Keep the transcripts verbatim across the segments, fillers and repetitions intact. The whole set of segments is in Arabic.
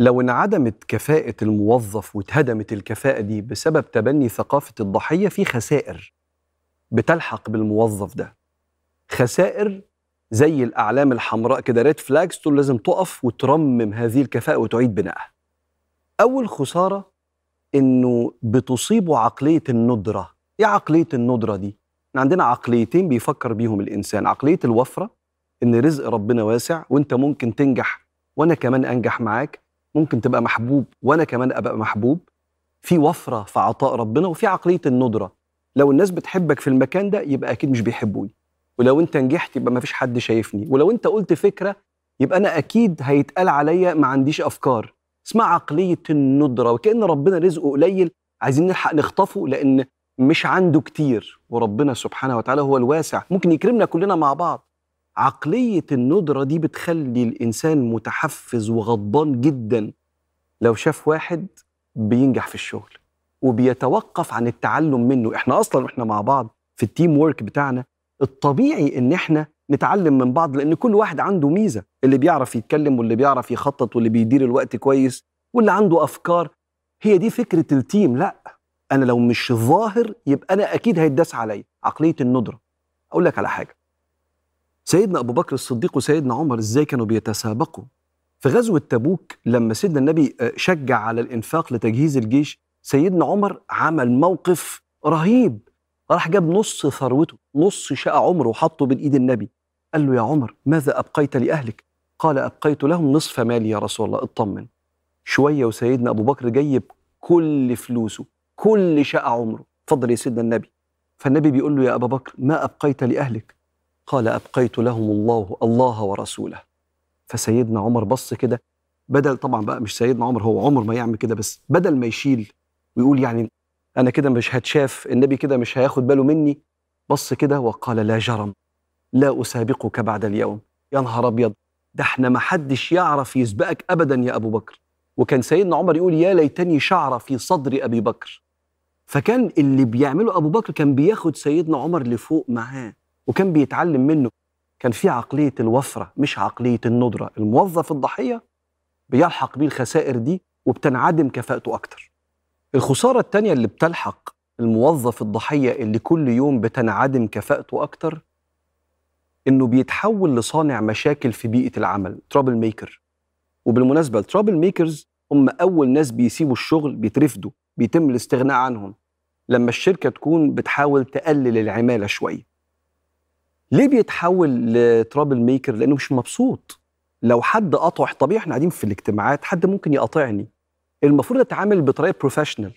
لو انعدمت كفاءة الموظف واتهدمت الكفاءة دي بسبب تبني ثقافة الضحية، في خسائر بتلحق بالموظف ده، خسائر زي الأعلام الحمراء كده، ريد فلاجز، تقول لازم تقف وترمم هذه الكفاءة وتعيد بنائها. أول خسارة إنه بتصيبه عقلية الندرة. إيه عقلية الندرة دي؟ إحنا عندنا عقليتين بيفكر بيهم الإنسان، عقلية الوفرة، إن رزق ربنا واسع وإنت ممكن تنجح وأنا كمان أنجح معاك، ممكن تبقى محبوب وأنا كمان أبقى محبوب، في وفرة في عطاء ربنا. وفي عقلية الندرة، لو الناس بتحبك في المكان ده يبقى أكيد مش بيحبوني، ولو أنت نجحت يبقى ما فيش حد شايفني، ولو أنت قلت فكرة يبقى أنا أكيد هيتقال عليا ما عنديش أفكار. اسمها عقلية الندرة، وكأن ربنا رزقه قليل عايزين نلحق نخطفه لأن مش عنده كتير، وربنا سبحانه وتعالى هو الواسع ممكن يكرمنا كلنا مع بعض. عقلية الندرة دي بتخلي الإنسان متحفز وغضبان جدا لو شاف واحد بينجح في الشغل، وبيتوقف عن التعلم منه. احنا أصلا احنا مع بعض في التيم وورك بتاعنا الطبيعي إن احنا نتعلم من بعض، لأن كل واحد عنده ميزة، اللي بيعرف يتكلم واللي بيعرف يخطط واللي بيدير الوقت كويس واللي عنده أفكار. هي دي فكرة التيم. لأ، أنا لو مش ظاهر يبقى أنا أكيد هيتداس عليا، عقلية الندرة. أقول لك على حاجة، سيدنا أبو بكر الصديق وسيدنا عمر إزاي كانوا بيتسابقوا في غزوة تبوك. لما سيدنا النبي شجع على الإنفاق لتجهيز الجيش، سيدنا عمر عمل موقف رهيب، راح جاب نص ثروته، نص شقة عمره، وحطه بين إيد النبي. قال له يا عمر ماذا أبقيت لأهلك؟ قال أبقيت لهم نصف مالي يا رسول الله. اطمن شوية وسيدنا أبو بكر جايب كل فلوسه، كل شقة عمره. اتفضل يا سيدنا النبي. فالنبي بيقول له يا أبا بكر ما أبقيت لأهلك؟ قال أبقيت لهم الله الله ورسوله. فسيدنا عمر بص كده، بدل طبعا بقى مش سيدنا عمر، هو عمر ما يعمل كده، بس بدل ما يشيل ويقول يعني أنا كده مش هتشاف، النبي كده مش هياخد باله مني، بص كده وقال لا جرم لا أسابقك بعد اليوم. يا نهار أبيض، ده احنا ما حدش يعرف يسبقك أبدا يا أبو بكر. وكان سيدنا عمر يقول يا ليتني شعر في صدر أبي بكر. فكان اللي بيعمله أبو بكر كان بياخد سيدنا عمر لفوق معاه، وكان بيتعلم منه. كان في عقلية الوفرة مش عقلية الندرة. الموظف الضحية بيلحق بيه الخسائر دي وبتنعدم كفاءته أكتر. الخسارة التانية اللي بتلحق الموظف الضحية اللي كل يوم بتنعدم كفاءته أكتر، إنه بيتحول لصانع مشاكل في بيئة العمل، ترابل ميكر. وبالمناسبة الترابل ميكرز هم أول ناس بيسيبوا الشغل، بيترفدوا، بيتم الاستغناء عنهم لما الشركة تكون بتحاول تقلل العمالة شوية. ليه بيتحول لترابل ميكر؟ لأنه مش مبسوط. لو حد قطع، طبيعي احنا قاعدين في الاجتماعات، حد ممكن يقاطعني، المفروض اتعامل بطريقه بروفيشنال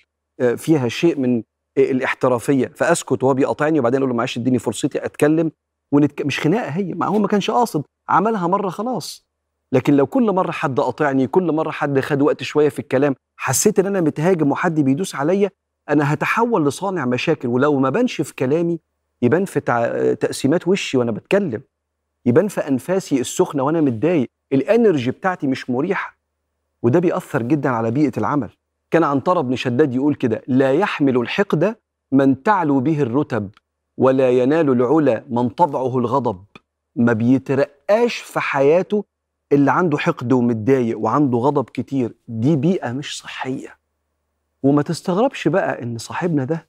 فيها شيء من الاحترافيه، فاسكت وهو بيقاطعني وبعدين اقول له معلش اديني فرصتي اتكلم ونتك... مش خناقه، هي ما هو ما كانش قاصد، عملها مره خلاص. لكن لو كل مره حد قاطعني، كل مره حد خد وقت شويه في الكلام، حسيت ان انا متهاجم وحد بيدوس عليا، انا هتحول لصانع مشاكل. ولو ما بانش في كلامي يبان في تع... تقسيمات وشي وانا بتكلم، يبان في انفاسي السخنه وانا متضايق، الانرجي بتاعتي مش مريحه، وده بيأثر جدا على بيئة العمل. كان عنترة بن شداد يقول كده، لا يحمل الحقد من تعلو به الرتب، ولا ينال العلا من طبعه الغضب. ما بيترقاش في حياته اللي عنده حقد ومتضايق وعنده غضب كتير. دي بيئة مش صحية. وما تستغربش بقى ان صاحبنا ده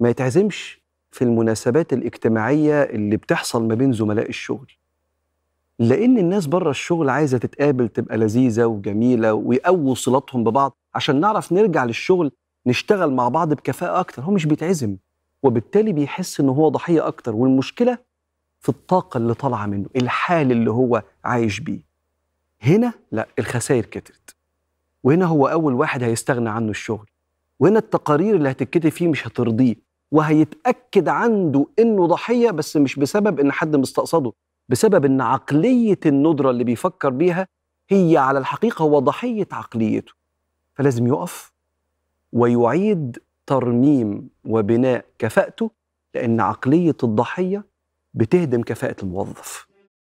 ما يتعزمش في المناسبات الاجتماعية اللي بتحصل ما بين زملاء الشغل، لأن الناس بره الشغل عايزة تتقابل، تبقى لذيذة وجميلة، ويقووا صلاتهم ببعض عشان نعرف نرجع للشغل نشتغل مع بعض بكفاءة أكتر. هو مش بيتعزم، وبالتالي بيحس إنه هو ضحية أكتر. والمشكلة في الطاقة اللي طالعة منه، الحال اللي هو عايش بيه. هنا لا، الخسائر كترت، وهنا هو أول واحد هيستغنى عنه الشغل، وهنا التقارير اللي هتتكتب فيه مش هترضيه، وهيتأكد عنده إنه ضحية، بس مش بسبب إن حد مستقصده، بسبب ان عقلية الندرة اللي بيفكر بيها هي على الحقيقة هو ضحية عقليته. فلازم يقف ويعيد ترميم وبناء كفاءته، لأن عقلية الضحية بتهدم كفاءة الموظف.